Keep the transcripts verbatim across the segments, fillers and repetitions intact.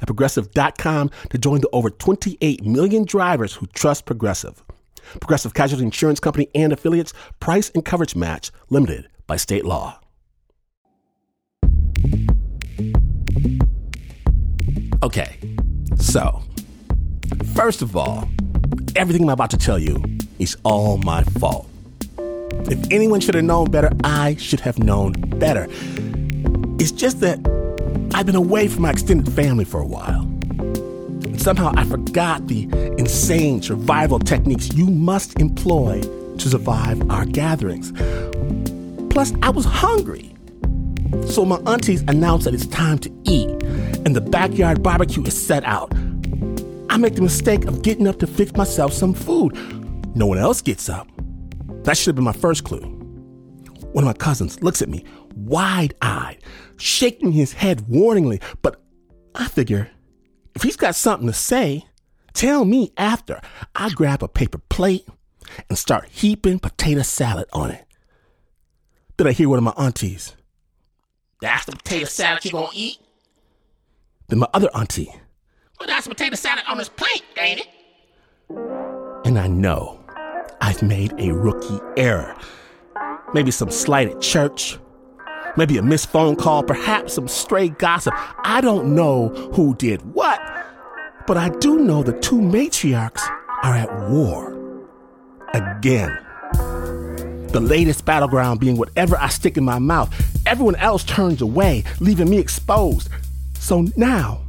at Progressive dot com to join the over twenty-eight million drivers who trust Progressive. Progressive Casualty Insurance Company and affiliates. Price and coverage match limited by state law. Okay, so first of all, everything I'm about to tell you is all my fault. If anyone should have known better, I should have known better. It's just that I've been away from my extended family for a while. And somehow I forgot the insane survival techniques you must employ to survive our gatherings. Plus, I was hungry. So my aunties announced that it's time to eat, and the backyard barbecue is set out. I make the mistake of getting up to fix myself some food. No one else gets up. That should have been my first clue. One of my cousins looks at me, wide-eyed, shaking his head warningly, but I figure, if he's got something to say, tell me after. I grab a paper plate and start heaping potato salad on it. Then I hear one of my aunties, "That's the potato salad you gonna eat?" Then my other auntie, "Well, that's potato salad on this plate, ain't it?" And I know I've made a rookie error. Maybe some slight at church. Maybe a missed phone call. Perhaps some stray gossip. I don't know who did what. But I do know the two matriarchs are at war. Again. The latest battleground being whatever I stick in my mouth. Everyone else turns away, leaving me exposed. So now,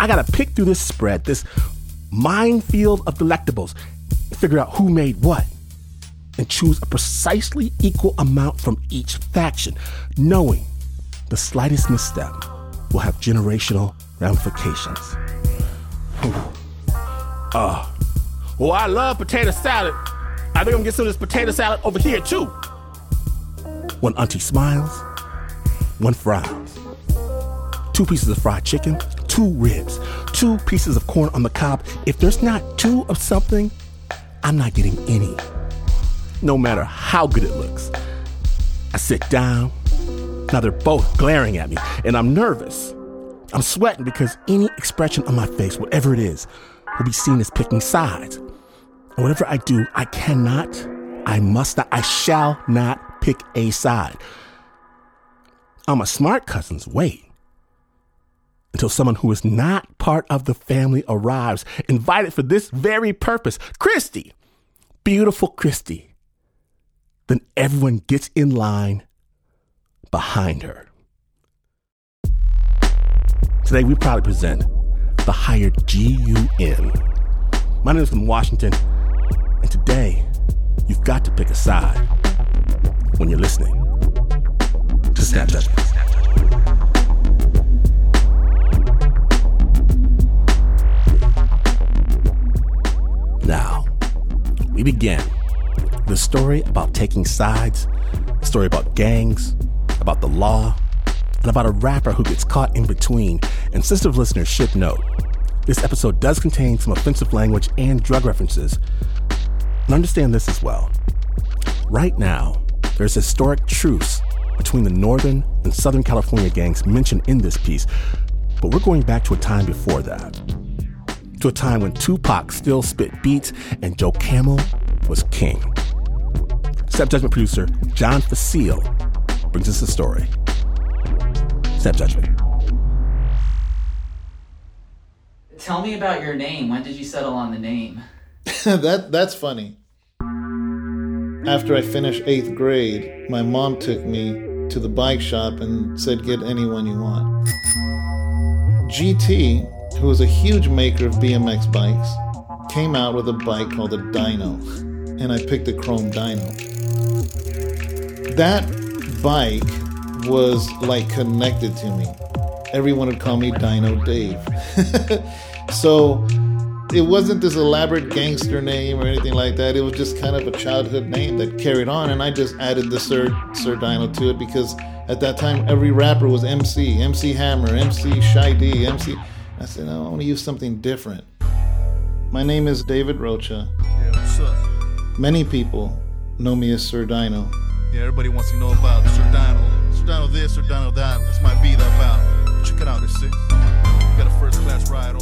I gotta pick through this spread, this minefield of delectables, figure out who made what, and choose a precisely equal amount from each faction, knowing the slightest misstep will have generational ramifications. Uh, well, I love potato salad. I think I'm going to get some of this potato salad over here, too. One auntie smiles, one frowns. Two pieces of fried chicken, two ribs, two pieces of corn on the cob. If there's not two of something, I'm not getting any, no matter how good it looks. I sit down. Now they're both glaring at me, and I'm nervous. I'm sweating because any expression on my face, whatever it is, will be seen as picking sides. And whatever I do, I cannot, I must not, I shall not pick a side. I'm a smart cousin's wait until someone who is not part of the family arrives, invited for this very purpose, Christy, beautiful Christy. Then everyone gets in line behind her. Today we proudly present the hired G U N. My name is from Washington, and today you've got to pick a side when you're listening to Snap Judgment. Now, we begin the story about taking sides, a story about gangs, about the law, and about a rapper who gets caught in between. And sensitive listeners should note, this episode does contain some offensive language and drug references. And understand this as well. Right now, there's a historic truce between the Northern and Southern California gangs mentioned in this piece, but we're going back to a time before that. To a time when Tupac still spit beats and Joe Camel was king. Snap Judgment producer John Facile brings us the story. Snap Judgment. Tell me about your name. When did you settle on the name? that That's funny. After I finished eighth grade, my mom took me to the bike shop and said, "Get anyone you want." G T, who was a huge maker of B M X bikes, came out with a bike called a Dyno, and I picked a chrome Dyno. That bike was like connected to me. everyone would call me Dyno Dave. So it wasn't this elaborate gangster name or anything like that. It was just kind of a childhood name that carried on, and I just added the Sir Sir Dyno to it because at that time every rapper was M C, M C Hammer, M C Shy D, M C. I said, no, I want to use something different. My name is David Rocha. Yeah, what's up? Many people know me as Sir Dyno. Yeah, everybody wants to know about Sir Dyno. Sir Dyno this, Sir Dyno that. That's my beat up out. Check it out, it's sick.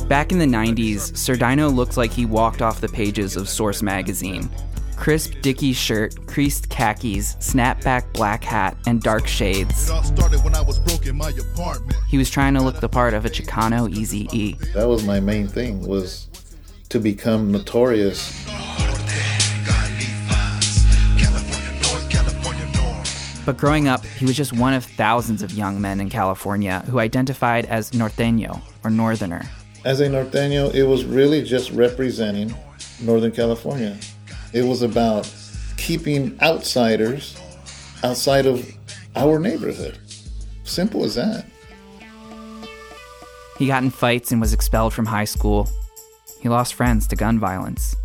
Back in the nineties, Sir Dyno looked like he walked off the pages of Source magazine. Crisp Dickie shirt, creased khakis, snapback black hat, and dark shades. He was trying to look the part of a Chicano Eazy-E. That was my main thing, was to become notorious. But growing up, he was just one of thousands of young men in California who identified as Norteño, or Northerner. As a Norteño, it was really just representing Northern California. It was about keeping outsiders outside of our neighborhood. Simple as that. He got in fights and was expelled from high school. He lost friends to gun violence.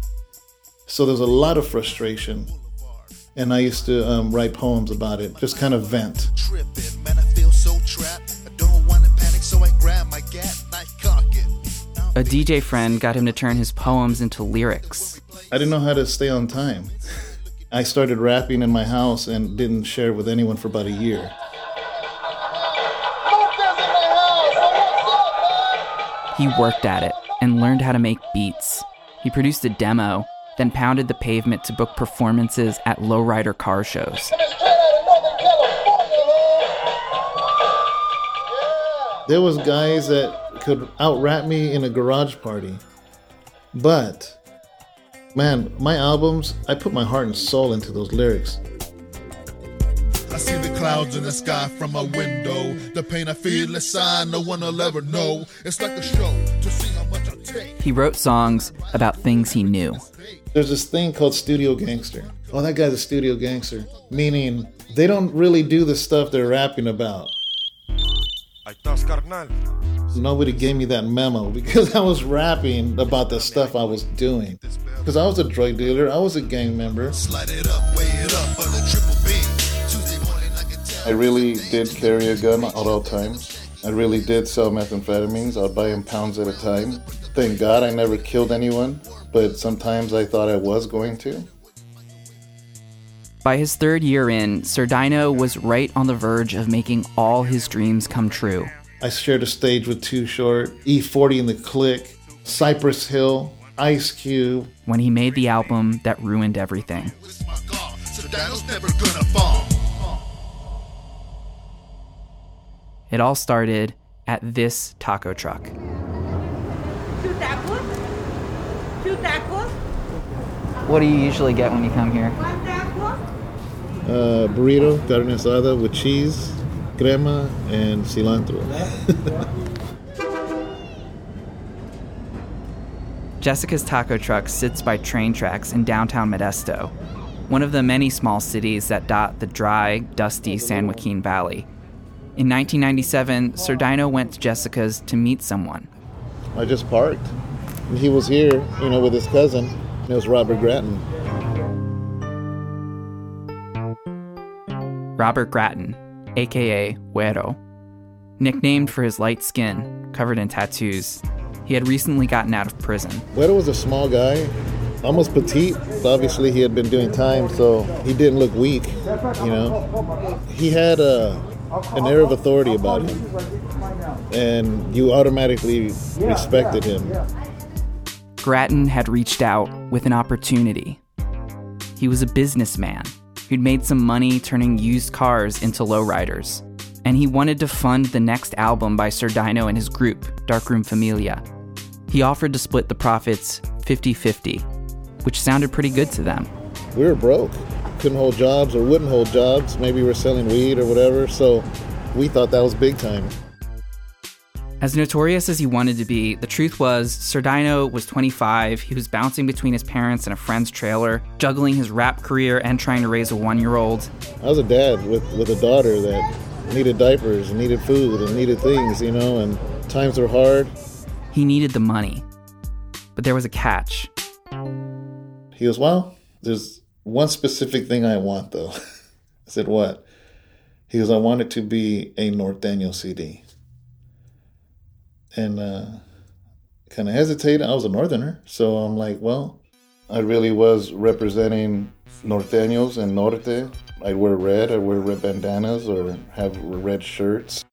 So there's a lot of frustration. And I used to um, write poems about it, just kind of vent. A D J friend got him to turn his poems into lyrics. I didn't know how to stay on time. I started rapping in my house and didn't share with anyone for about a year. He worked at it and learned how to make beats. He produced a demo, then pounded the pavement to book performances at lowrider car shows. There was guys that could out-rap me in a garage party. But, man, my albums, I put my heart and soul into those lyrics. I see the clouds in the sky from my window. The pain I feel inside, no one will ever know. It's like a show to see how much I take. He wrote songs about things he knew. There's this thing called studio gangster. Oh, that guy's a studio gangster. Meaning, they don't really do the stuff they're rapping about. Nobody gave me that memo because I was rapping about the stuff I was doing. Because I was a drug dealer, I was a gang member. Slide it up, weigh it up on the triple B. Tuesday morning I can tell. I really did carry a gun at all times. I really did sell methamphetamines. I'd buy them pounds at a time. Thank God I never killed anyone, but sometimes I thought I was going to. By his third year in, Sir Dyno was right on the verge of making all his dreams come true. I shared a stage with Too Short, E forty and the Click, Cypress Hill, Ice Cube. When he made the album that ruined everything. It all started at this taco truck. What do you usually get when you come here? Uh, burrito, carne asada with cheese, crema, and cilantro. Jessica's Taco Truck sits by train tracks in downtown Modesto, one of the many small cities that dot the dry, dusty San Joaquin Valley. In nineteen ninety-seven, Sir Dyno went to Jessica's to meet someone. I just parked. He was here, you know, with his cousin. It was Robert Grattan. Robert Grattan, a k a. Huero. Nicknamed for his light skin, covered in tattoos, he had recently gotten out of prison. Huero was a small guy, almost petite. Obviously, he had been doing time, so he didn't look weak, you know. He had a, an air of authority about him, and you automatically respected him. Grattan had reached out with an opportunity. He was a businessman who'd made some money turning used cars into lowriders, and he wanted to fund the next album by Sir Dyno and his group, Darkroom Familia. He offered to split the profits fifty-fifty, which sounded pretty good to them. We were broke. Couldn't hold jobs or wouldn't hold jobs. Maybe we were selling weed or whatever, so we thought that was big time. As notorious as he wanted to be, the truth was, Sir Dyno was twenty-five, he was bouncing between his parents and a friend's trailer, juggling his rap career and trying to raise a one-year-old. I was a dad with, with a daughter that needed diapers, and needed food, and needed things, you know, and times were hard. He needed the money. But there was a catch. He goes, well, there's one specific thing I want, though. I said, what? He goes, I want it to be a Norteño C D. And uh, kind of hesitated. I was a Northerner, so I'm like, well, I really was representing Norteños and Norte. I wear red, I wear red bandanas or have red shirts.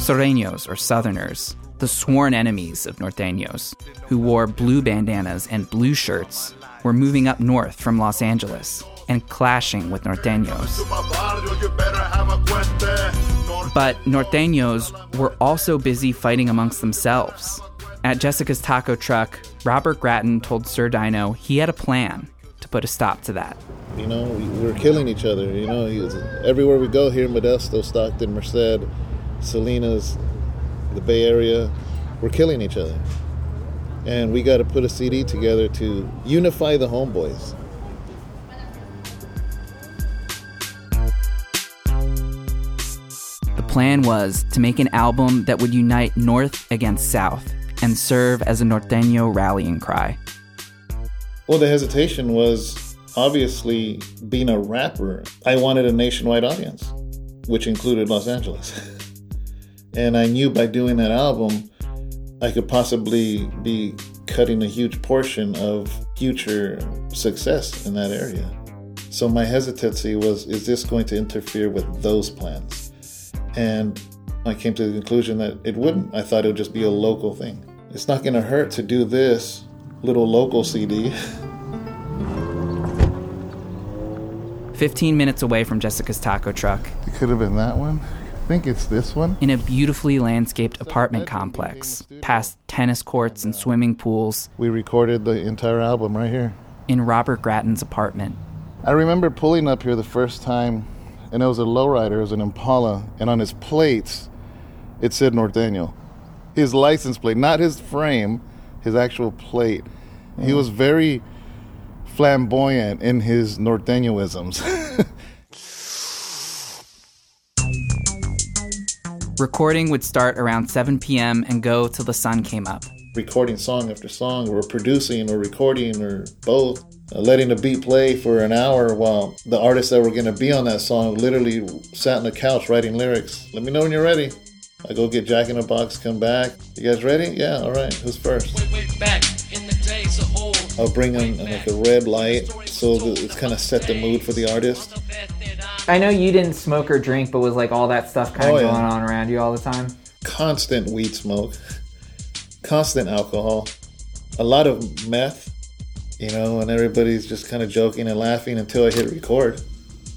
Sureños, or Southerners, the sworn enemies of Norteños, who wore blue bandanas and blue shirts, were moving up north from Los Angeles and clashing with Norteños. But Norteños were also busy fighting amongst themselves. At Jessica's Taco Truck, Robert Grattan told Sir Dyno he had a plan to put a stop to that. You know, we're killing each other. You know, everywhere we go here in Modesto, Stockton, Merced, Salinas, the Bay Area, we're killing each other. And we got to put a C D together to unify the homeboys. The plan was to make an album that would unite North against South and serve as a Norteño rallying cry. Well, the hesitation was, obviously, being a rapper, I wanted a nationwide audience, which included Los Angeles. And I knew by doing that album, I could possibly be cutting a huge portion of future success in that area. So my hesitancy was, is this going to interfere with those plans? And I came to the conclusion that it wouldn't. I thought it would just be a local thing. It's not going to hurt to do this little local C D. Fifteen minutes away from Jessica's Taco Truck. It could have been that one. I think it's this one. In a beautifully landscaped apartment complex, past tennis courts and swimming pools. We recorded the entire album right here. In Robert Grattan's apartment. I remember pulling up here the first time, and it was a lowrider, it was an Impala, and on his plates, it said Norteño. His license plate, not his frame, his actual plate. Mm. He was very flamboyant in his Norteñoisms. Recording would start around seven p.m. and go till the sun came up. Recording song after song, or producing, or recording, or both. Uh, letting the beat play for an hour while the artists that were going to be on that song literally sat on the couch writing lyrics. Let me know when you're ready. I go get Jack in the Box, come back. You guys ready? Yeah, all right. Who's first? Wait, wait, back in the days of old. I'll bring in like a red light so it's kind of set the mood for the artist. I know you didn't smoke or drink, but was like all that stuff kind of oh, yeah. going on around you all the time? Constant weed smoke, constant alcohol, a lot of meth, you know, and everybody's just kind of joking and laughing until I hit record,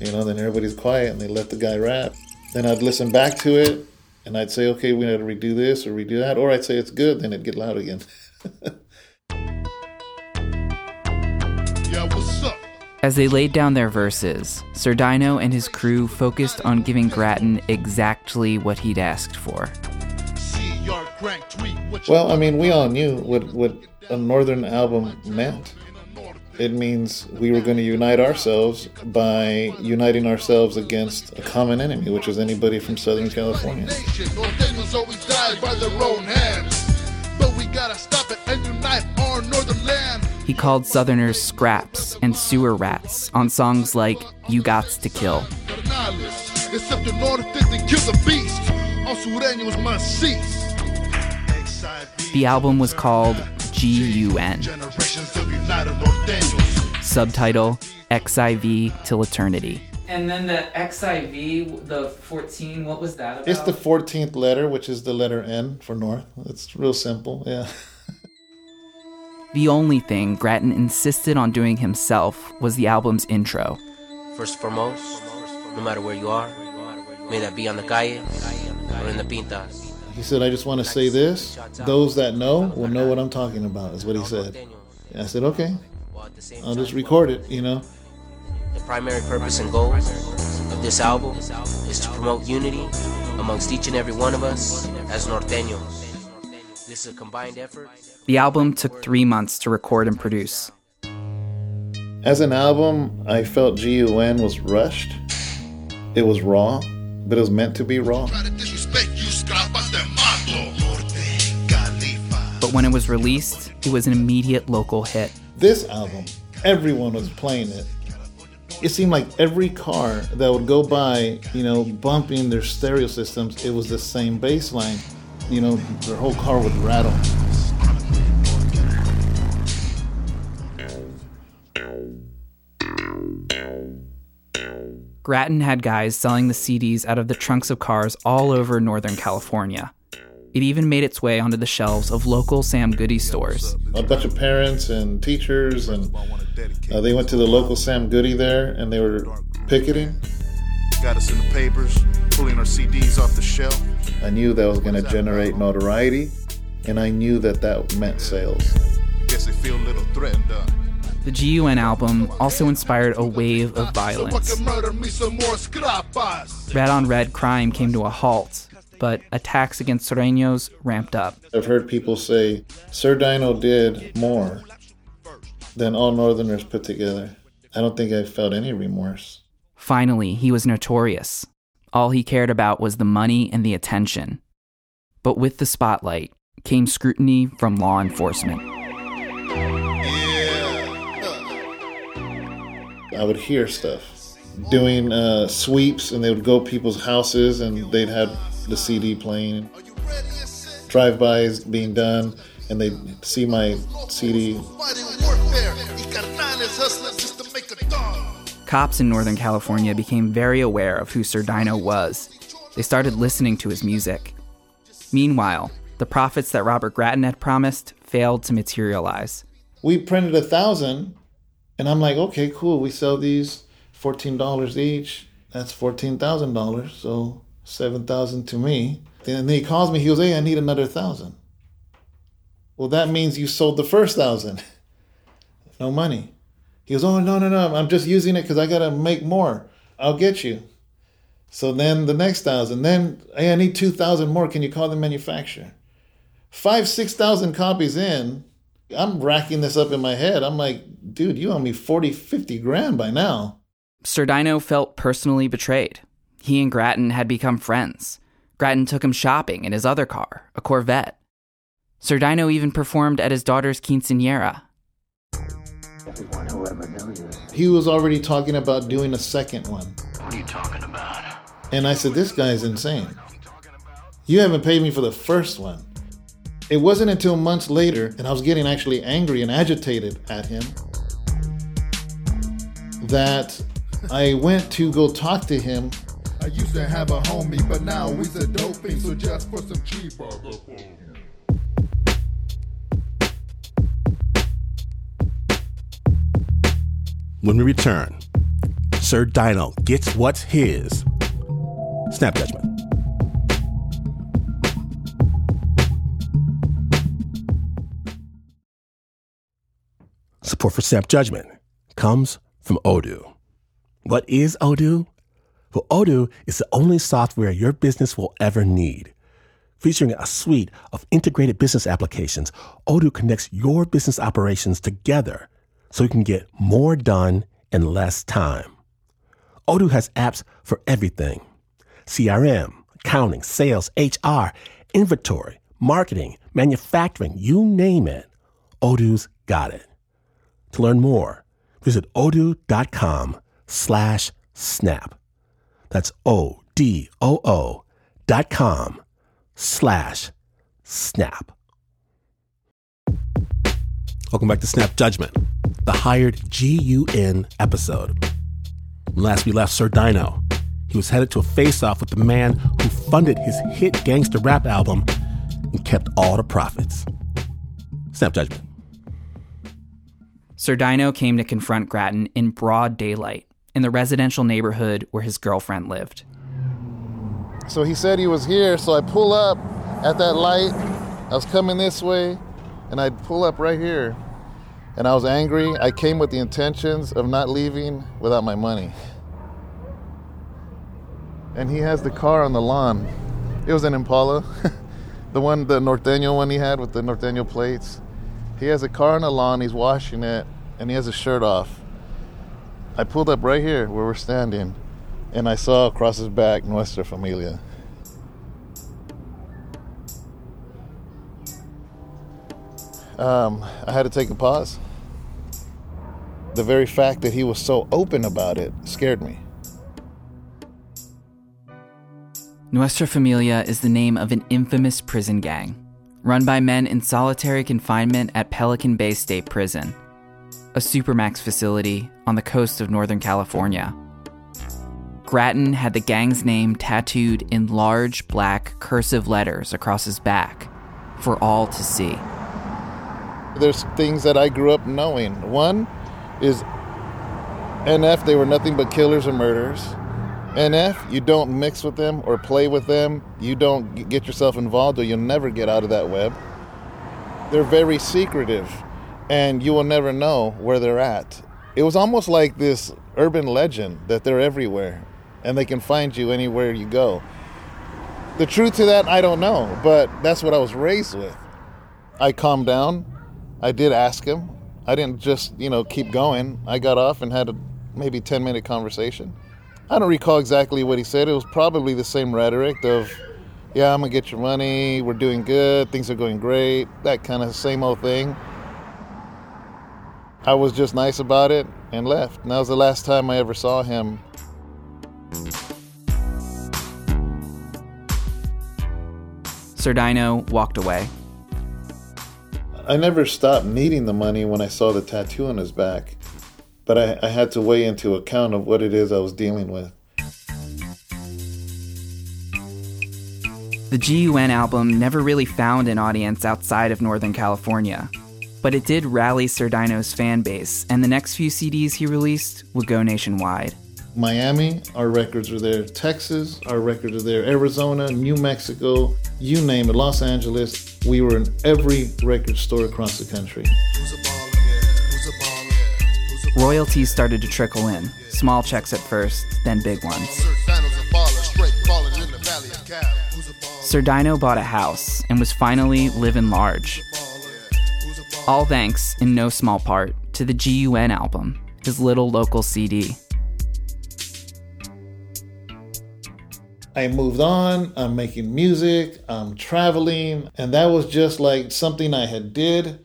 you know, then everybody's quiet and they let the guy rap. Then I'd listen back to it and I'd say, okay, we need to redo this or redo that, or I'd say it's good, then it'd get loud again. Yeah, what's up? As they laid down their verses, Sir Dyno and his crew focused on giving Grattan exactly what he'd asked for. Well, I mean, we all knew what, what a Northern album meant. It means we were going to unite ourselves by uniting ourselves against a common enemy, which is anybody from Southern California. Norteños always died by their own hands, but we gotta stop it and unite our northern land. He called Southerners scraps and sewer rats on songs like You Gots to Kill. The album was called G U N. Subtitle, X I V Till Eternity. And then the X I V, the fourteen, what was that about? It's the fourteenth letter, which is the letter N for North. It's real simple, yeah. The only thing Grattan insisted on doing himself was the album's intro. First and foremost, no matter where you are, may that be on the calle or in the pintas. He said, I just want to say this. Those that know will know what I'm talking about, is what he said. And I said, okay, I'll just record it, you know. The primary purpose and goal of this album is to promote unity amongst each and every one of us as Norteños. This is a combined effort. The album took three months to record and produce. As an album, I felt G U N was rushed. It was raw, but it was meant to be raw. But when it was released, it was an immediate local hit. This album, everyone was playing it. It seemed like every car that would go by, you know, bumping their stereo systems, it was the same bass line. You know, their whole car would rattle. Grattan had guys selling the C Ds out of the trunks of cars all over Northern California. It even made its way onto the shelves of local Sam Goody stores. A bunch of parents and teachers, and uh, they went to the local Sam Goody there, and they were picketing. Got us in the papers, pulling our C Ds off the shelf. I knew that was going to generate notoriety, and I knew that that meant sales. I guess they feel a little threatened, uh. The G U N album also inspired a wave of violence. Red-on-red crime came to a halt, but attacks against Sureños ramped up. I've heard people say, Sir Dyno did more than all Northerners put together. I don't think I felt any remorse. Finally, he was notorious. All he cared about was the money and the attention. But with the spotlight came scrutiny from law enforcement. I would hear stuff, doing uh, sweeps, and they would go people's houses, and they'd have the C D playing, drive-bys being done, and they'd see my C D. Cops in Northern California became very aware of who Sir Dyno was. They started listening to his music. Meanwhile, the profits that Robert Grattan had promised failed to materialize. We printed a thousand. And I'm like, okay, cool. We sell these fourteen dollars each. That's fourteen thousand dollars. So seven thousand dollars to me. And then he calls me. He goes, hey, I need another one thousand dollars. Well, that means you sold the first one thousand dollars. No money. He goes, oh, no, no, no. I'm just using it because I got to make more. I'll get you. So then the next one thousand dollars. Then, hey, I need two thousand dollars more. Can you call the manufacturer? Five, six thousand copies in. I'm racking this up in my head. I'm like, dude, you owe me forty, fifty grand by now. Sir Dyno felt personally betrayed. He and Grattan had become friends. Grattan took him shopping in his other car, a Corvette. Sir Dyno even performed at his daughter's quinceañera. Everyone who ever knew you. He was already talking about doing a second one. What are you talking about? And I said, this guy's insane. You haven't paid me for the first one. It wasn't until months later, and I was getting actually angry and agitated at him, that I went to go talk to him. I used to have a homie, but now he's a dopey, so just for some cheeseburger. When we return, Sir Dyno gets what's his. Snap Judgment. Support for Snap Judgment comes from Odoo. What is Odoo? Well, Odoo is the only software your business will ever need. Featuring a suite of integrated business applications, Odoo connects your business operations together so you can get more done in less time. Odoo has apps for everything: C R M, accounting, sales, H R, inventory, marketing, manufacturing, you name it. Odoo's got it. To learn more, visit odoo.com slash snap. That's O-D-O-O dot com slash snap. Welcome back to Snap Judgment, the hired G U N episode. When last we left Sir Dyno, he was headed to a face-off with the man who funded his hit gangster rap album and kept all the profits. Snap Judgment. Sir Dyno came to confront Grattan in broad daylight in the residential neighborhood where his girlfriend lived. So he said he was here, so I pull up at that light. I was coming this way, and I'd pull up right here. And I was angry. I came with the intentions of not leaving without my money. And he has the car on the lawn. It was an Impala, the one, the Norteño one he had with the Norteño plates. He has a car on the lawn, he's washing it, and he has his shirt off. I pulled up right here where we're standing, and I saw across his back Nuestra Familia. Um, I had to take a pause. The very fact that he was so open about it scared me. Nuestra Familia is the name of an infamous prison gang, run by men in solitary confinement at Pelican Bay State Prison, a supermax facility on the coast of Northern California. Grattan had the gang's name tattooed in large black cursive letters across his back for all to see. There's things that I grew up knowing. One is N F, they were nothing but killers and murderers. N F, you don't mix with them or play with them. You don't get yourself involved or you'll never get out of that web. They're very secretive and you will never know where they're at. It was almost like this urban legend that they're everywhere and they can find you anywhere you go. The truth to that, I don't know, but that's what I was raised with. I calmed down. I did ask him. I didn't just, you know, keep going. I got off and had a maybe ten-minute conversation. I don't recall exactly what he said. It was probably the same rhetoric of, yeah, I'm going to get your money, we're doing good, things are going great, that kind of same old thing. I was just nice about it and left. And that was the last time I ever saw him. Sir Dyno walked away. I never stopped needing the money when I saw the tattoo on his back. But I, I had to weigh into account of what it is I was dealing with. The G U N album never really found an audience outside of Northern California, but it did rally Sir Dyno's fan base, and the next few C Ds he released would go nationwide. Miami, our records are there. Texas, our records are there. Arizona, New Mexico, you name it. Los Angeles, we were in every record store across the country. Royalties started to trickle in, small checks at first, then big ones. Sir Dyno bought a house and was finally living large. All thanks, in no small part, to the G U N album, his little local C D. I moved on, I'm making music, I'm traveling, and that was just like something I had did.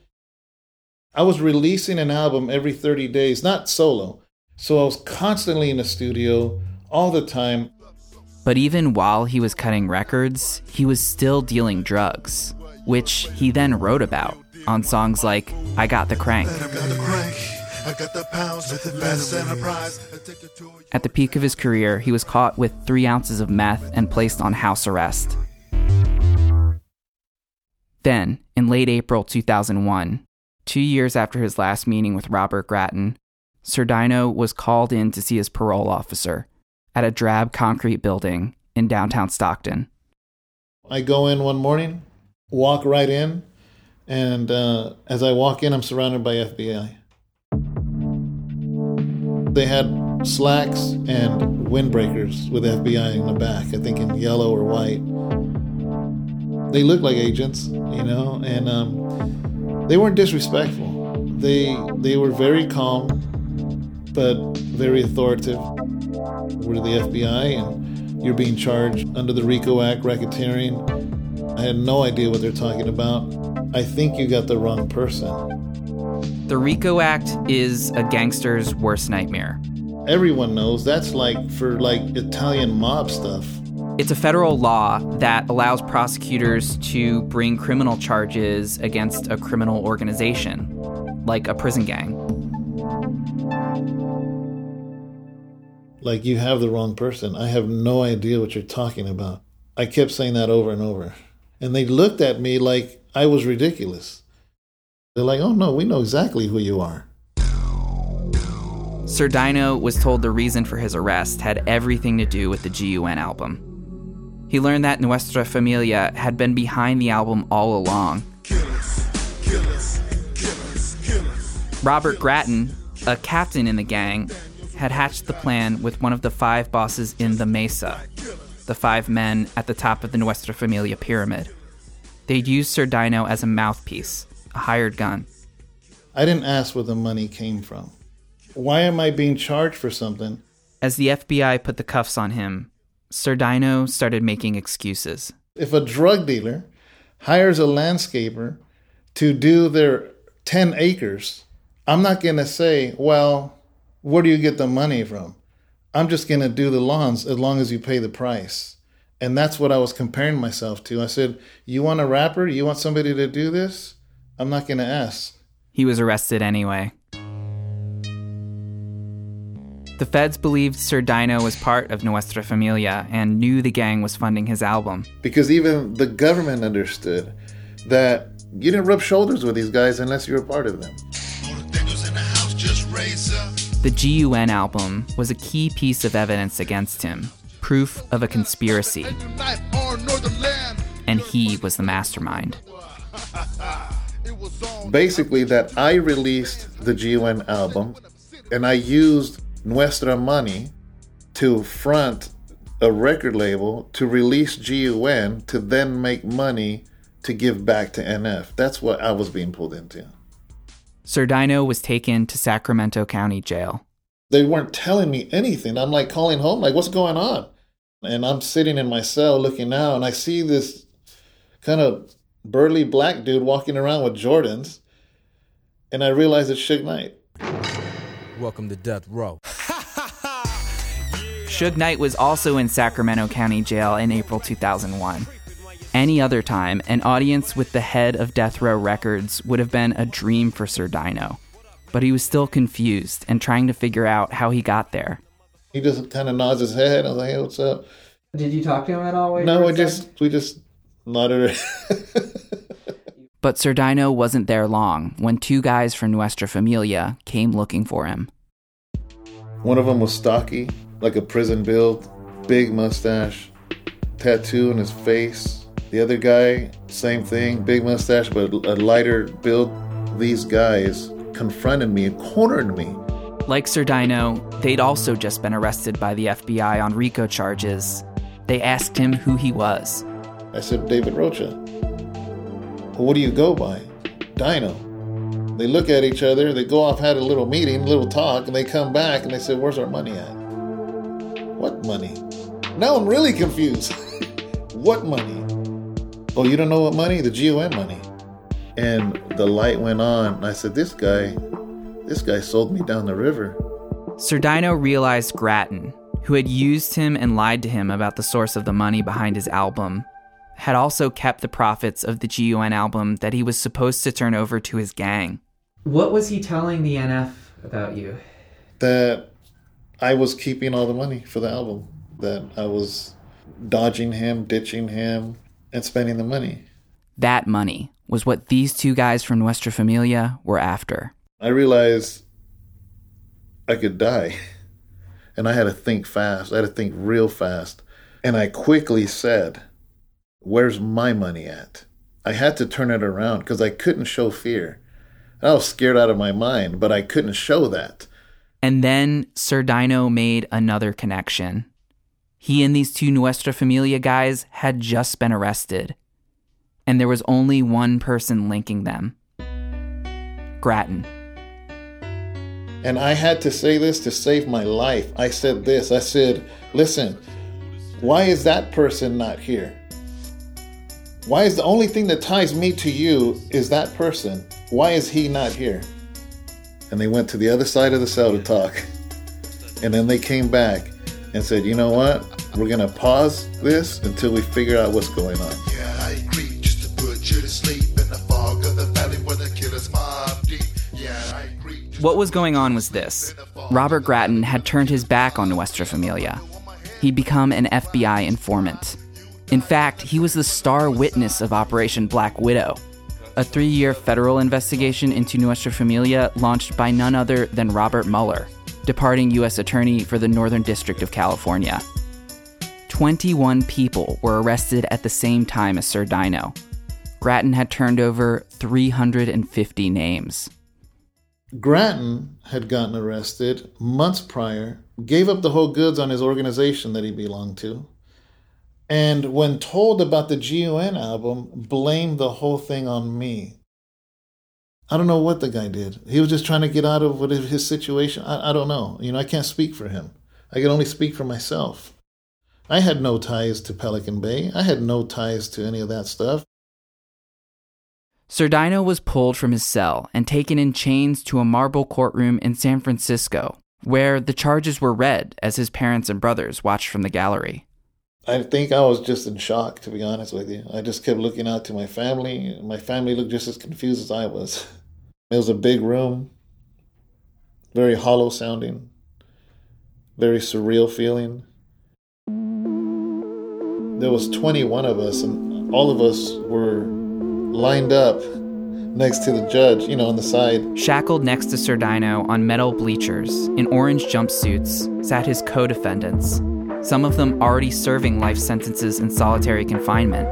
I was releasing an album every thirty days, not solo. So I was constantly in the studio all the time. But even while he was cutting records, he was still dealing drugs, which he then wrote about on songs like I Got the Crank. At the peak of his career, he was caught with three ounces of meth and placed on house arrest. Then, in late April two thousand one, two years after his last meeting with Robert Grattan, Sir Dyno was called in to see his parole officer at a drab concrete building in downtown Stockton. I go in one morning, walk right in, and uh, as I walk in, I'm surrounded by F B I. They had slacks and windbreakers with F B I in the back, I think in yellow or white. They looked like agents, you know, and... Um, They weren't disrespectful. They they were very calm, but very authoritative. We're the F B I, and you're being charged under the RICO Act, racketeering. I had no idea what they're talking about. I think you got the wrong person. The RICO Act is a gangster's worst nightmare. Everyone knows that's like for like Italian mob stuff. It's a federal law that allows prosecutors to bring criminal charges against a criminal organization, like a prison gang. Like, you have the wrong person. I have no idea what you're talking about. I kept saying that over and over. And they looked at me like I was ridiculous. They're like, oh no, we know exactly who you are. Sir Dyno was told the reason for his arrest had everything to do with the G U N album. He learned that Nuestra Familia had been behind the album all along. Killers, killers, killers, killers, Robert Grattan, a captain in the gang, had hatched the plan with one of the five bosses in the Mesa, the five men at the top of the Nuestra Familia pyramid. They'd used Sir Dyno as a mouthpiece, a hired gun. I didn't ask where the money came from. Why am I being charged for something As the F B I put the cuffs on him, Sir Dyno started making excuses. If a drug dealer hires a landscaper to do their ten acres, I'm not going to say, well, where do you get the money from? I'm just going to do the lawns as long as you pay the price. And that's what I was comparing myself to. I said, you want a rapper? You want somebody to do this? I'm not going to ask. He was arrested anyway. The feds believed Sir Dyno was part of Nuestra Familia and knew the gang was funding his album. Because even the government understood that you didn't rub shoulders with these guys unless you were part of them. The G U N album was a key piece of evidence against him, proof of a conspiracy. And he was the mastermind. Basically, that I released the G U N album, and I used Nuestra money to front a record label to release G U N to then make money to give back to N F. That's what I was being pulled into. Sir Dyno was taken to Sacramento County Jail. They weren't telling me anything. I'm like calling home, like, what's going on? And I'm sitting in my cell looking out, and I see this kind of burly black dude walking around with Jordans, and I realize it's Suge Knight. Welcome to Death Row. Suge Knight was also in Sacramento County Jail in April two thousand one. Any other time, an audience with the head of Death Row Records would have been a dream for Sir Dyno. But he was still confused and trying to figure out how he got there. He just kind of nods his head. I was like, hey, what's up? Did you talk to him at all? Wait, no, we just, we just nodded. But Sir Dyno wasn't there long when two guys from Nuestra Familia came looking for him. One of them was stocky, like a prison build, big mustache, tattoo on his face. The other guy, same thing, big mustache, but a lighter build. These guys confronted me and cornered me. Like Sir Dyno, they'd also just been arrested by the F B I on RICO charges. They asked him who he was. I said, David Rocha. What do you go by? Dyno. They look at each other, they go off, had a little meeting, little talk, and they come back and they say, where's our money at? What money? Now I'm really confused. What money? Oh, you don't know what money? The G U N money. And the light went on, and I said, this guy, this guy sold me down the river. Sir Dyno realized Grattan, who had used him and lied to him about the source of the money behind his album, had also kept the profits of the G U N album that he was supposed to turn over to his gang. What was he telling the N F about you? That I was keeping all the money for the album. That I was dodging him, ditching him, and spending the money. That money was what these two guys from Nuestra Familia were after. I realized I could die. And I had to think fast. I had to think real fast. And I quickly said, where's my money at? I had to turn it around because I couldn't show fear. I was scared out of my mind, but I couldn't show that. And then Sir Dyno made another connection. He and these two Nuestra Familia guys had just been arrested. And there was only one person linking them. Grattan. And I had to say this to save my life. I said this. I said, listen, why is that person not here? Why is the only thing that ties me to you is that person? Why is he not here? And they went to the other side of the cell to talk. And then they came back and said, you know what? We're going to pause this until we figure out what's going on. Yeah, I agree. Just to put you to sleep in the fog of the valley where the killer's mob deep. Yeah, I agree. What was going on was this. Robert Grattan had turned his back on Nuestra Familia. He'd become an F B I informant. In fact, he was the star witness of Operation Black Widow, a three-year federal investigation into Nuestra Familia launched by none other than Robert Mueller, departing U S Attorney for the Northern District of California. twenty-one people were arrested at the same time as Sir Dyno. Grattan had turned over three hundred fifty names. Grattan had gotten arrested months prior, gave up the whole goods on his organization that he belonged to, and when told about the G U N album, blamed the whole thing on me. I don't know what the guy did. He was just trying to get out of his situation. I, I don't know. You know, I can't speak for him. I can only speak for myself. I had no ties to Pelican Bay. I had no ties to any of that stuff. Sir Dyno was pulled from his cell and taken in chains to a marble courtroom in San Francisco, where the charges were read as his parents and brothers watched from the gallery. I think I was just in shock, to be honest with you. I just kept looking out to my family. My family looked just as confused as I was. It was a big room, very hollow sounding, very surreal feeling. There was twenty-one of us, and all of us were lined up next to the judge, you know, on the side. Shackled next to Sir Dyno on metal bleachers, in orange jumpsuits, sat his co-defendants, some of them already serving life sentences in solitary confinement.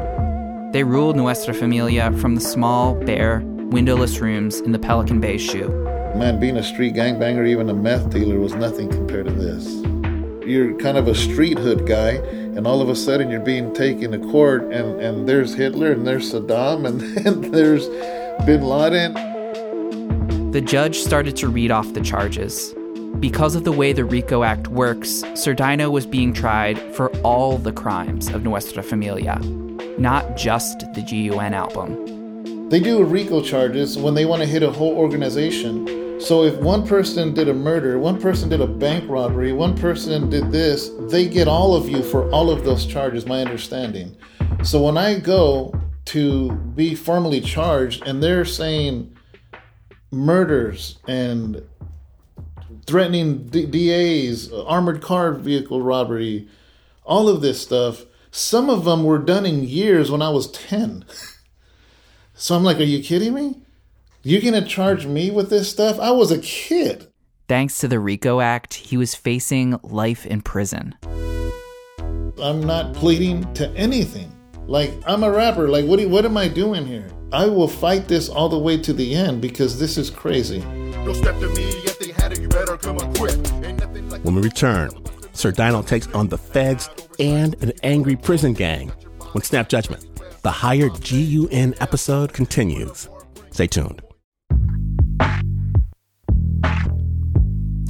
They ruled Nuestra Familia from the small, bare, windowless rooms in the Pelican Bay Shoe. Man, being a street gangbanger, even a meth dealer, was nothing compared to this. You're kind of a street hood guy, and all of a sudden you're being taken to court, and, and there's Hitler, and there's Saddam, and, and there's Bin Laden. The judge started to read off the charges. Because of the way the RICO Act works, Sir Dyno was being tried for all the crimes of Nuestra Familia, not just the G U N album. They do RICO charges when they want to hit a whole organization. So if one person did a murder, one person did a bank robbery, one person did this, they get all of you for all of those charges, my understanding. So when I go to be formally charged and they're saying murders and threatening D As, armored car vehicle robbery, all of this stuff. Some of them were done in years when I was ten. So I'm like, are you kidding me? You're going to charge me with this stuff? I was a kid. Thanks to the RICO Act, he was facing life in prison. I'm not pleading to anything. Like, I'm a rapper. Like, what, do, what am I doing here? I will fight this all the way to the end because this is crazy. Don't step to me if they had it, you better come equipped. Like when we return, Sir Dyno takes on the feds and an angry prison gang when Snap Judgment, the hired G U N episode, continues. Stay tuned.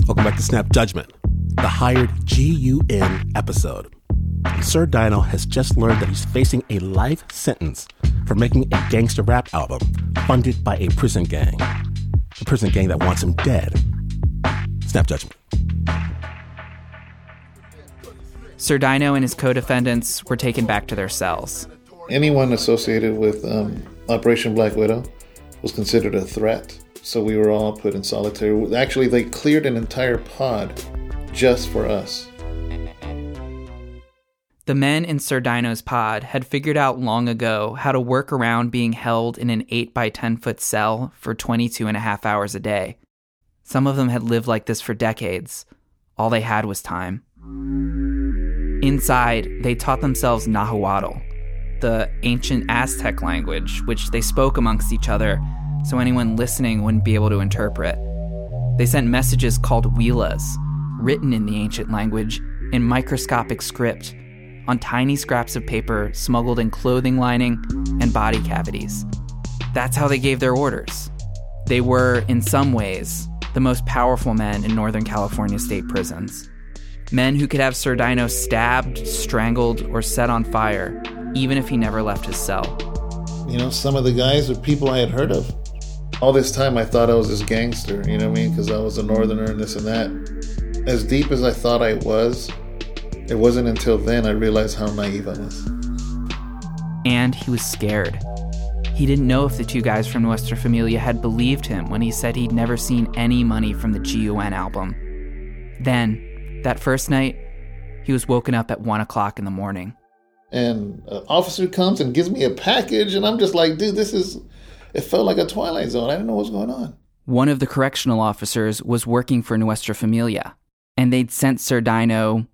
Welcome back to Snap Judgment, the hired G U N episode. Sir Dyno has just learned that he's facing a life sentence for making a gangster rap album funded by a prison gang. The prison gang that wants him dead. Snap Judgment. Sir Dyno and his co-defendants were taken back to their cells. Anyone associated with um, Operation Black Widow was considered a threat, so we were all put in solitary. Actually, they cleared an entire pod just for us. The men in Sir Dyno's pod had figured out long ago how to work around being held in an eight by ten foot cell for twenty-two and a half hours a day. Some of them had lived like this for decades. All they had was time. Inside, they taught themselves Nahuatl, the ancient Aztec language, which they spoke amongst each other so anyone listening wouldn't be able to interpret. They sent messages called huilas, written in the ancient language in microscopic script, on tiny scraps of paper smuggled in clothing lining and body cavities. That's how they gave their orders. They were, in some ways, the most powerful men in Northern California state prisons. Men who could have Sir Dyno stabbed, strangled, or set on fire, even if he never left his cell. You know, some of the guys were people I had heard of. All this time I thought I was this gangster, you know what I mean? Because I was a northerner and this and that. As deep as I thought I was, it wasn't until then I realized how naive I was. And he was scared. He didn't know if the two guys from Nuestra Familia had believed him when he said he'd never seen any money from the G U N album. Then, that first night, he was woken up at one o'clock in the morning. And an officer comes and gives me a package, and I'm just like, dude, this is... It felt like a Twilight Zone. I didn't know what was going on. One of the correctional officers was working for Nuestra Familia, and they'd sent Sir Dyno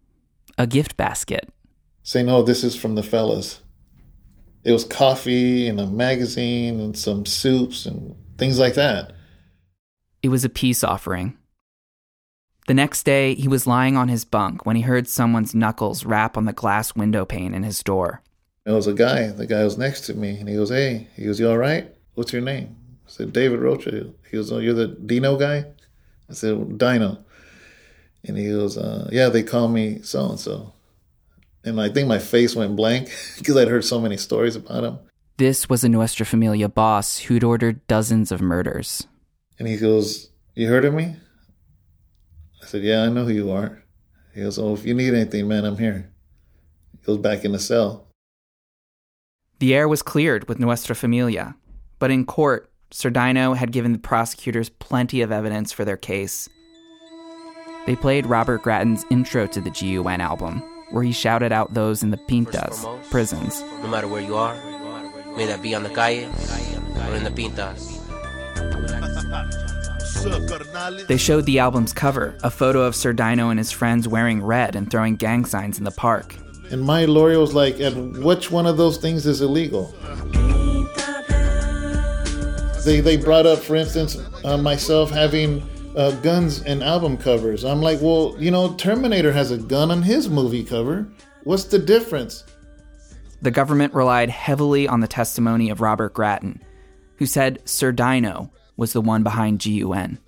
a gift basket. Saying, oh, this is from the fellas. It was coffee and a magazine and some soups and things like that. It was a peace offering. The next day, he was lying on his bunk when he heard someone's knuckles rap on the glass window pane in his door. It was a guy. The guy was next to me, and he goes, hey. He goes, you all right? What's your name? I said, David Rocha. He goes, oh, you're the Dyno guy? I said, Dyno. And he goes, uh, yeah, they call me so-and-so. And I think my face went blank because I'd heard so many stories about him. This was a Nuestra Familia boss who'd ordered dozens of murders. And he goes, you heard of me? I said, yeah, I know who you are. He goes, oh, if you need anything, man, I'm here. He goes back in the cell. The air was cleared with Nuestra Familia, but in court, Sir Dyno had given the prosecutors plenty of evidence for their case. They played Robert Grattan's intro to the G U N album, where he shouted out those in the pintas, foremost, prisons. No matter where you are, may that be on the calle or in the pintas. They showed the album's cover, a photo of Sir Dyno and his friends wearing red and throwing gang signs in the park. And my lawyer was like, and which one of those things is illegal? They they brought up, for instance, uh, myself having uh, guns and album covers. I'm like, well, you know, Terminator has a gun on his movie cover. What's the difference? The government relied heavily on the testimony of Robert Grattan, who said Sir Dyno was the one behind G U N.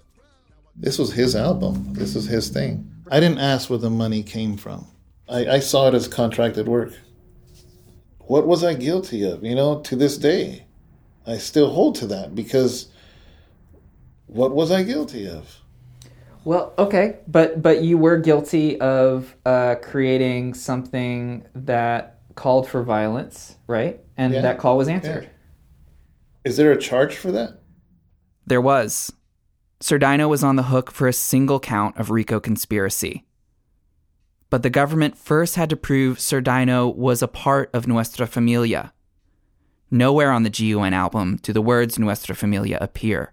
This was his album. This was his thing. I didn't ask where the money came from. I, I saw it as contracted work. What was I guilty of? You know, to this day, I still hold to that, because what was I guilty of? Well, okay, but but you were guilty of uh, creating something that called for violence, right? And yeah. That call was answered. Yeah. Is there a charge for that? There was. Sir Dyno was on the hook for a single count of RICO conspiracy. But the government first had to prove Sir Dyno was a part of Nuestra Familia. Nowhere on the G U N album do the words Nuestra Familia appear.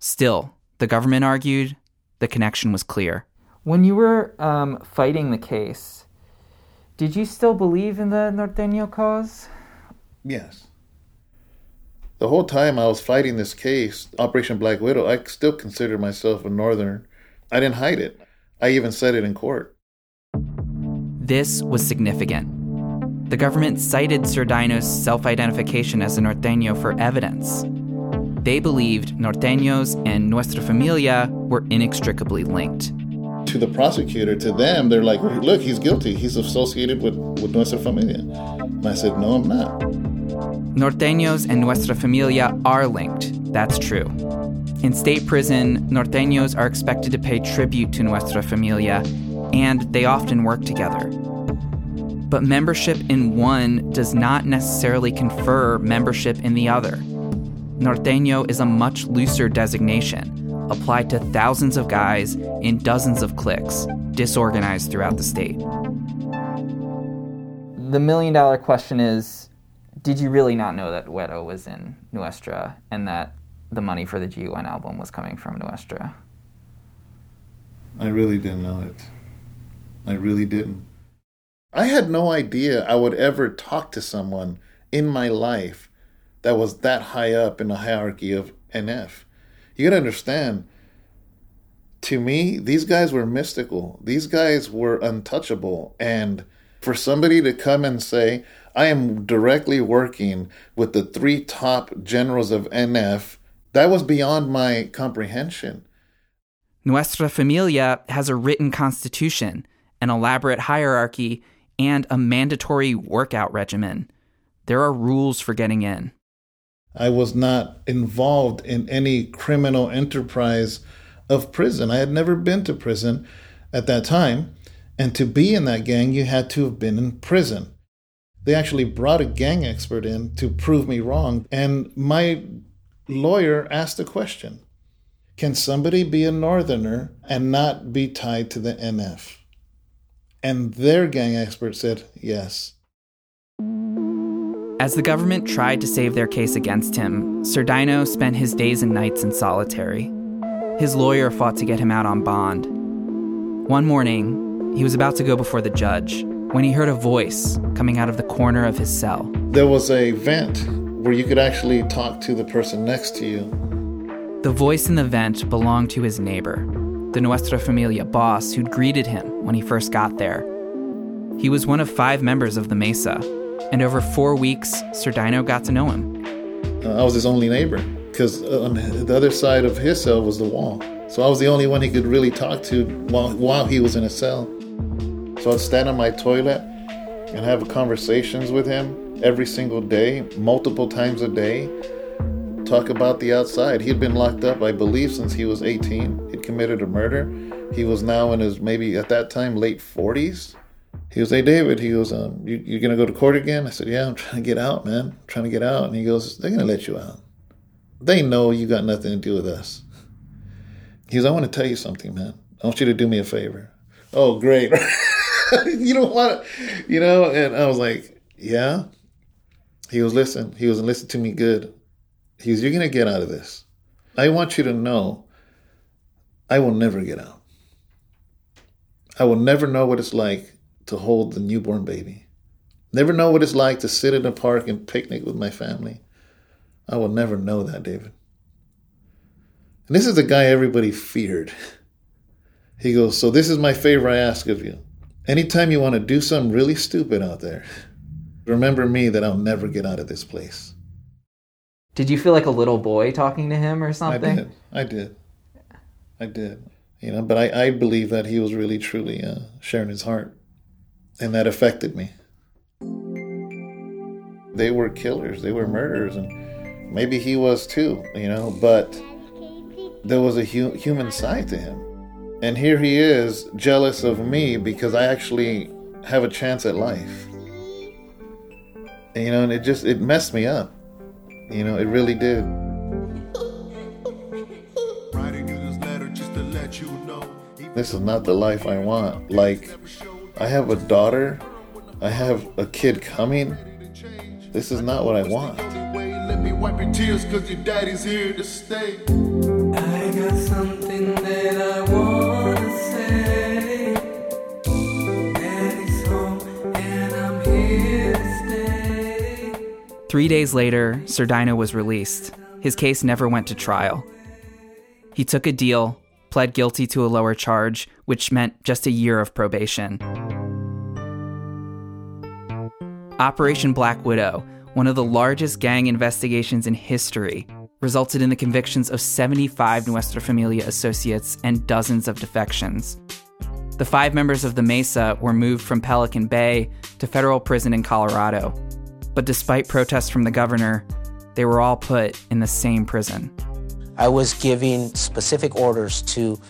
Still, the government argued the connection was clear. When you were um, fighting the case, did you still believe in the Norteño cause? Yes. The whole time I was fighting this case, Operation Black Widow, I still considered myself a Northern. I didn't hide it. I even said it in court. This was significant. The government cited Sir Dyno's self-identification as a Norteño for evidence. They believed Norteños and Nuestra Familia were inextricably linked. To the prosecutor, to them, they're like, look, he's guilty. He's associated with, with Nuestra Familia. And I said, no, I'm not. Norteños and Nuestra Familia are linked. That's true. In state prison, Norteños are expected to pay tribute to Nuestra Familia, and they often work together. But membership in one does not necessarily confer membership in the other. Norteño is a much looser designation, applied to thousands of guys in dozens of cliques, disorganized throughout the state. The million-dollar question is, did you really not know that Huero was in Nuestra and that the money for the G U N album was coming from Nuestra? I really didn't know it. I really didn't. I had no idea I would ever talk to someone in my life that was that high up in the hierarchy of N F. You gotta understand, to me, these guys were mystical. These guys were untouchable. And for somebody to come and say, I am directly working with the three top generals of N F, that was beyond my comprehension. Nuestra Familia has a written constitution, an elaborate hierarchy, and a mandatory workout regimen. There are rules for getting in. I was not involved in any criminal enterprise of prison. I had never been to prison at that time. And to be in that gang, you had to have been in prison. They actually brought a gang expert in to prove me wrong. And my lawyer asked the question, can somebody be a Northerner and not be tied to the N F? And their gang expert said yes. As the government tried to save their case against him, Sir Dyno spent his days and nights in solitary. His lawyer fought to get him out on bond. One morning, he was about to go before the judge when he heard a voice coming out of the corner of his cell. There was a vent where you could actually talk to the person next to you. The voice in the vent belonged to his neighbor, the Nuestra Familia boss who'd greeted him when he first got there. He was one of five members of the Mesa, and over four weeks, Sir Dyno got to know him. Uh, I was his only neighbor, because on the other side of his cell was the wall. So I was the only one he could really talk to while, while he was in a cell. So I'd stand on my toilet and have conversations with him every single day, multiple times a day, talk about the outside. He'd been locked up, I believe, since he was eighteen. He'd committed a murder. He was now in his, maybe at that time, late forties. He goes, hey, David, he goes, um, you, you're going to go to court again? I said, yeah, I'm trying to get out, man. I'm trying to get out. And he goes, they're going to let you out. They know you got nothing to do with us. He goes, I want to tell you something, man. I want you to do me a favor. Oh, great. You don't want to, you know? And I was like, yeah. He goes, listen. He goes, and listen to me good. He goes, you're going to get out of this. I want you to know I will never get out. I will never know what it's like to hold the newborn baby. Never know what it's like to sit in a park and picnic with my family. I will never know that, David. And this is the guy everybody feared. He goes, so this is my favor I ask of you. Anytime you want to do something really stupid out there, remember me, that I'll never get out of this place. Did you feel like a little boy talking to him or something? I did. I did. I did. You know, but I, I believe that he was really, truly uh, sharing his heart. And that affected me. They were killers. They were murderers. And maybe he was too, you know, but there was a hu- human side to him. And here he is, jealous of me because I actually have a chance at life. And, you know, and it just, it messed me up. You know, it really did. This is not the life I want. Like, I have a daughter. I have a kid coming. This is not what I want. Let me wipe your tears because your daddy's here to stay. I got something that I want to say. Daddy's home and I'm here to stay. Three days later, Sir Dyno was released. His case never went to trial. He took a deal, pled guilty to a lower charge, which meant just a year of probation. Operation Black Widow, one of the largest gang investigations in history, resulted in the convictions of seventy-five Nuestra Familia associates and dozens of defections. The five members of the Mesa were moved from Pelican Bay to federal prison in Colorado. But despite protests from the governor, they were all put in the same prison. I was giving specific orders to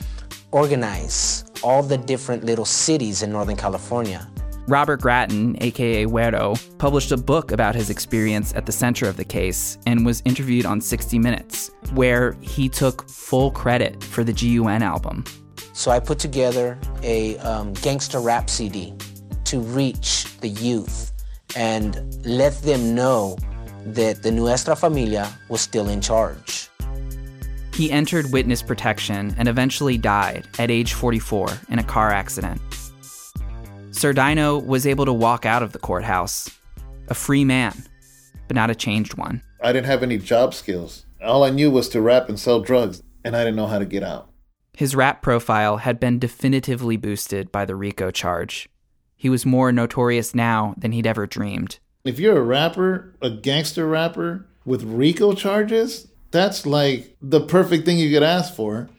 organize all the different little cities in Northern California. Robert Grattan, a k a. Huero, published a book about his experience at the center of the case and was interviewed on sixty minutes, where he took full credit for the G U N album. So I put together a um, gangster rap C D to reach the youth and let them know that the Nuestra Familia was still in charge. He entered witness protection and eventually died at age forty-four in a car accident. Sir Dyno was able to walk out of the courthouse, a free man, but not a changed one. I didn't have any job skills. All I knew was to rap and sell drugs, and I didn't know how to get out. His rap profile had been definitively boosted by the RICO charge. He was more notorious now than he'd ever dreamed. If you're a rapper, a gangster rapper, with RICO charges, that's like the perfect thing you could ask for.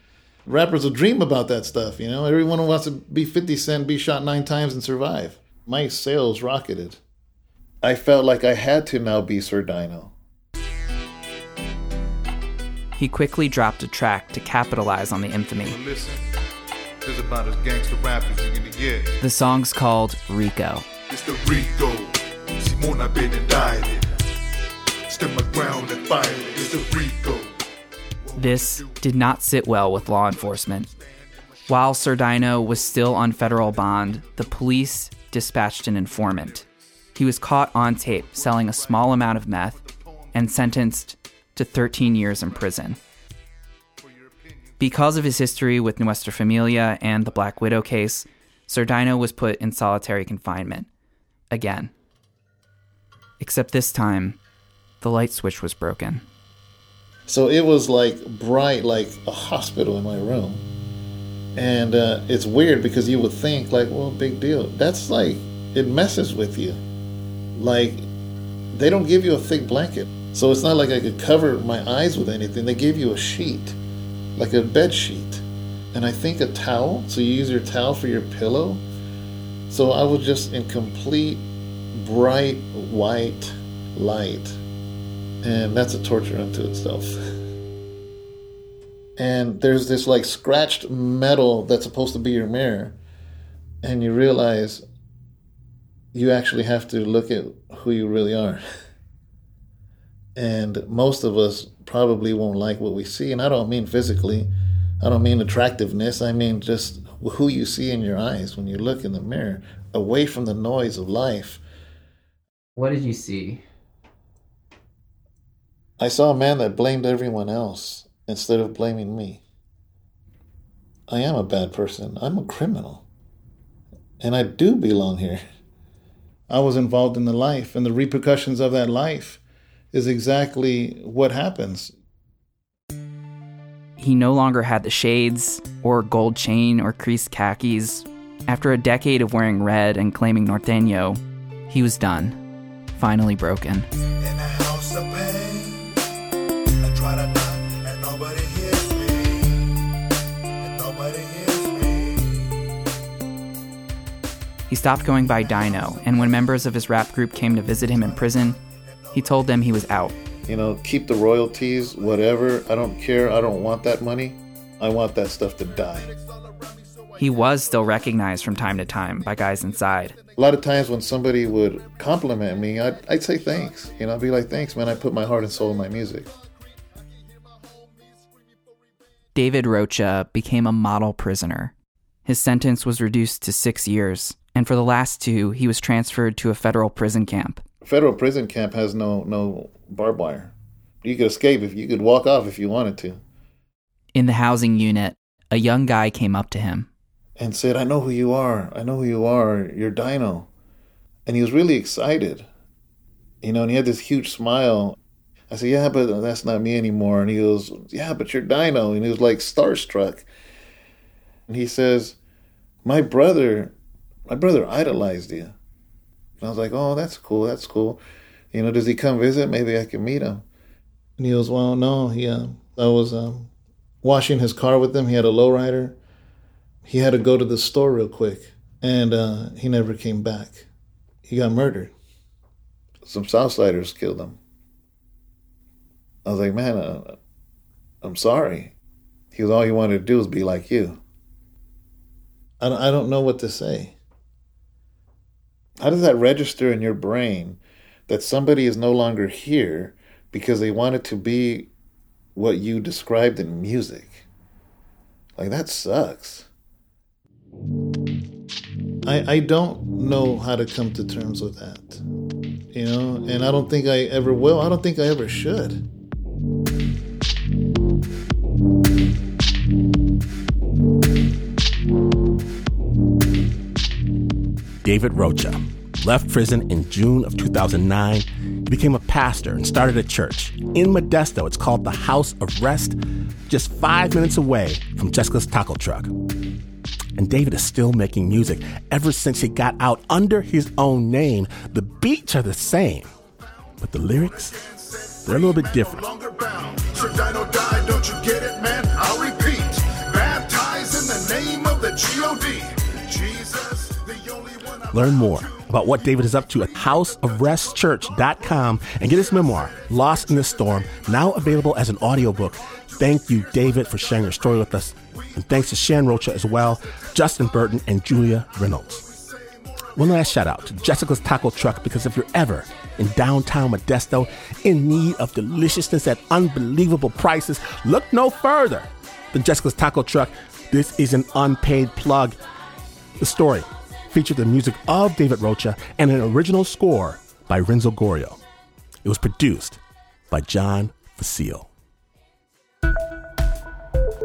Rappers will dream about that stuff, you know? Everyone wants to be fifty Cent, be shot nine times, and survive. My sales rocketed. I felt like I had to now be Sir Dyno. He quickly dropped a track to capitalize on the infamy. Listen, this is about as gangster rap as you're gonna get. The song's called Rico. It's the Rico. Simona been indicted. This did not sit well with law enforcement. While Sir Dyno was still on federal bond, the police dispatched an informant. He was caught on tape selling a small amount of meth and sentenced to thirteen years in prison. Because of his history with Nuestra Familia and the Black Widow case, Sir Dyno was put in solitary confinement again. Except this time, the light switch was broken. So it was like bright, like a hospital in my room. And uh, it's weird because you would think like, well, big deal. That's like, it messes with you. Like, they don't give you a thick blanket. So it's not like I could cover my eyes with anything. They gave you a sheet, like a bed sheet. and I think a towel. So you use your towel for your pillow. So I was just in complete bright white light, and that's a torture unto itself. And there's this like scratched metal that's supposed to be your mirror, and you realize you actually have to look at who you really are. And most of us probably won't like what we see, and I don't mean physically, I don't mean attractiveness, I mean just who you see in your eyes when you look in the mirror, away from the noise of life. What did you see? I saw a man that blamed everyone else instead of blaming me. I am a bad person. I'm a criminal. And I do belong here. I was involved in the life, and the repercussions of that life is exactly what happens. He no longer had the shades or gold chain or creased khakis. After a decade of wearing red and claiming Norteño, he was done, finally broken. In the house of pain, I try to knock and nobody hears me, and nobody hears me. He stopped going by Dyno, and when members of his rap group came to visit him in prison, he told them he was out. You know, keep the royalties, whatever. I don't care. I don't want that money. I want that stuff to die. He was still recognized from time to time by guys inside. A lot of times when somebody would compliment me, I'd, I'd say thanks. You know, I'd be like, thanks, man. I put my heart and soul in my music. David Rocha became a model prisoner. His sentence was reduced to six years, and for the last two, he was transferred to a federal prison camp. Federal prison camp has no no barbed wire. You could escape if you could walk off if you wanted to. In the housing unit, a young guy came up to him and said, "I know who you are. I know who you are. You're Dyno." And he was really excited, you know. And he had this huge smile. I said, "Yeah, but that's not me anymore." And he goes, "Yeah, but you're Dyno." And he was like starstruck. And he says, "My brother, my brother idolized you." And I was like, oh, that's cool, that's cool. You know, does he come visit? Maybe I can meet him. And he goes, well, no. He, uh, I was um, washing his car with him. He had a lowrider. He had to go to the store real quick. And uh, he never came back. He got murdered. Some Southsiders killed him. I was like, man, uh, I'm sorry. He goes, all he wanted to do was be like you. I don't, I don't know what to say. How does that register in your brain that somebody is no longer here because they wanted to be what you described in music? Like, that sucks. I I don't know how to come to terms with that, you know? And I don't think I ever will. I don't think I ever should. David Rocha left prison in June of two thousand nine. He became a pastor and started a church in Modesto. It's called the House of Rest, just five minutes away from Jessica's Taco Truck. And David is still making music ever since he got out under his own name. The beats are the same, but the lyrics, they're a little bit different. Sir Dyno died, don't you get it, man? I'll repeat, baptized in the name of the G O D. Learn more about what David is up to at house of rest church dot com and get his memoir, Lost in the Storm, now available as an audiobook. Thank you, David, for sharing your story with us. And thanks to Shan Rocha as well, Justin Burton, and Julia Reynolds. One last shout out to Jessica's Taco Truck, because if you're ever in downtown Modesto in need of deliciousness at unbelievable prices, look no further than Jessica's Taco Truck. This is an unpaid plug. The story featured the music of David Rocha and an original score by Renzo Gorrio. It was produced by John Facile.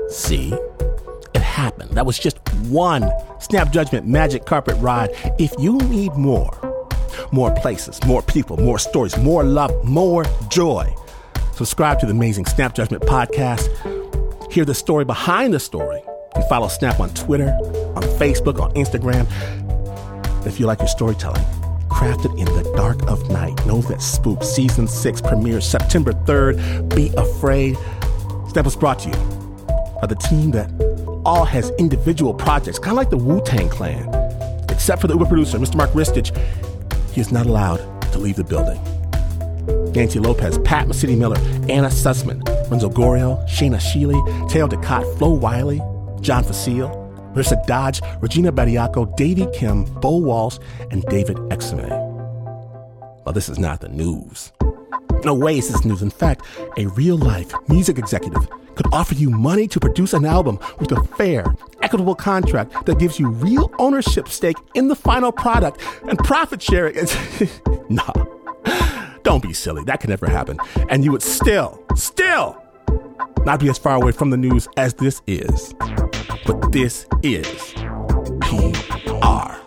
See? It happened. That was just one Snap Judgment Magic Carpet Ride. If you need more, more places, more people, more stories, more love, more joy, subscribe to the amazing Snap Judgment podcast. Hear the story behind the story. And follow Snap on Twitter, on Facebook, on Instagram. If you like your storytelling, crafted in the dark of night, know that Spook Season six premieres September third. Be afraid. Snap was brought to you by the team that all has individual projects, kind of like the Wu-Tang Clan. Except for the Uber producer, Mister Mark Ristich, he is not allowed to leave the building. Nancy Lopez, Pat Masidi Miller, Anna Sussman, Renzo Gorrio, Shayna Shealy, Teo DeCott, Flo Wiley, John Facile, Marissa Dodge, Regina Bediaco, Davey Kim, Bo Walsh, and David Exumay. Well, this is not the news. No way is this news. In fact, a real-life music executive could offer you money to produce an album with a fair, equitable contract that gives you real ownership stake in the final product and profit sharing. Nah. Don't be silly. That could never happen. And you would still, still not be as far away from the news as this is. But this is P R.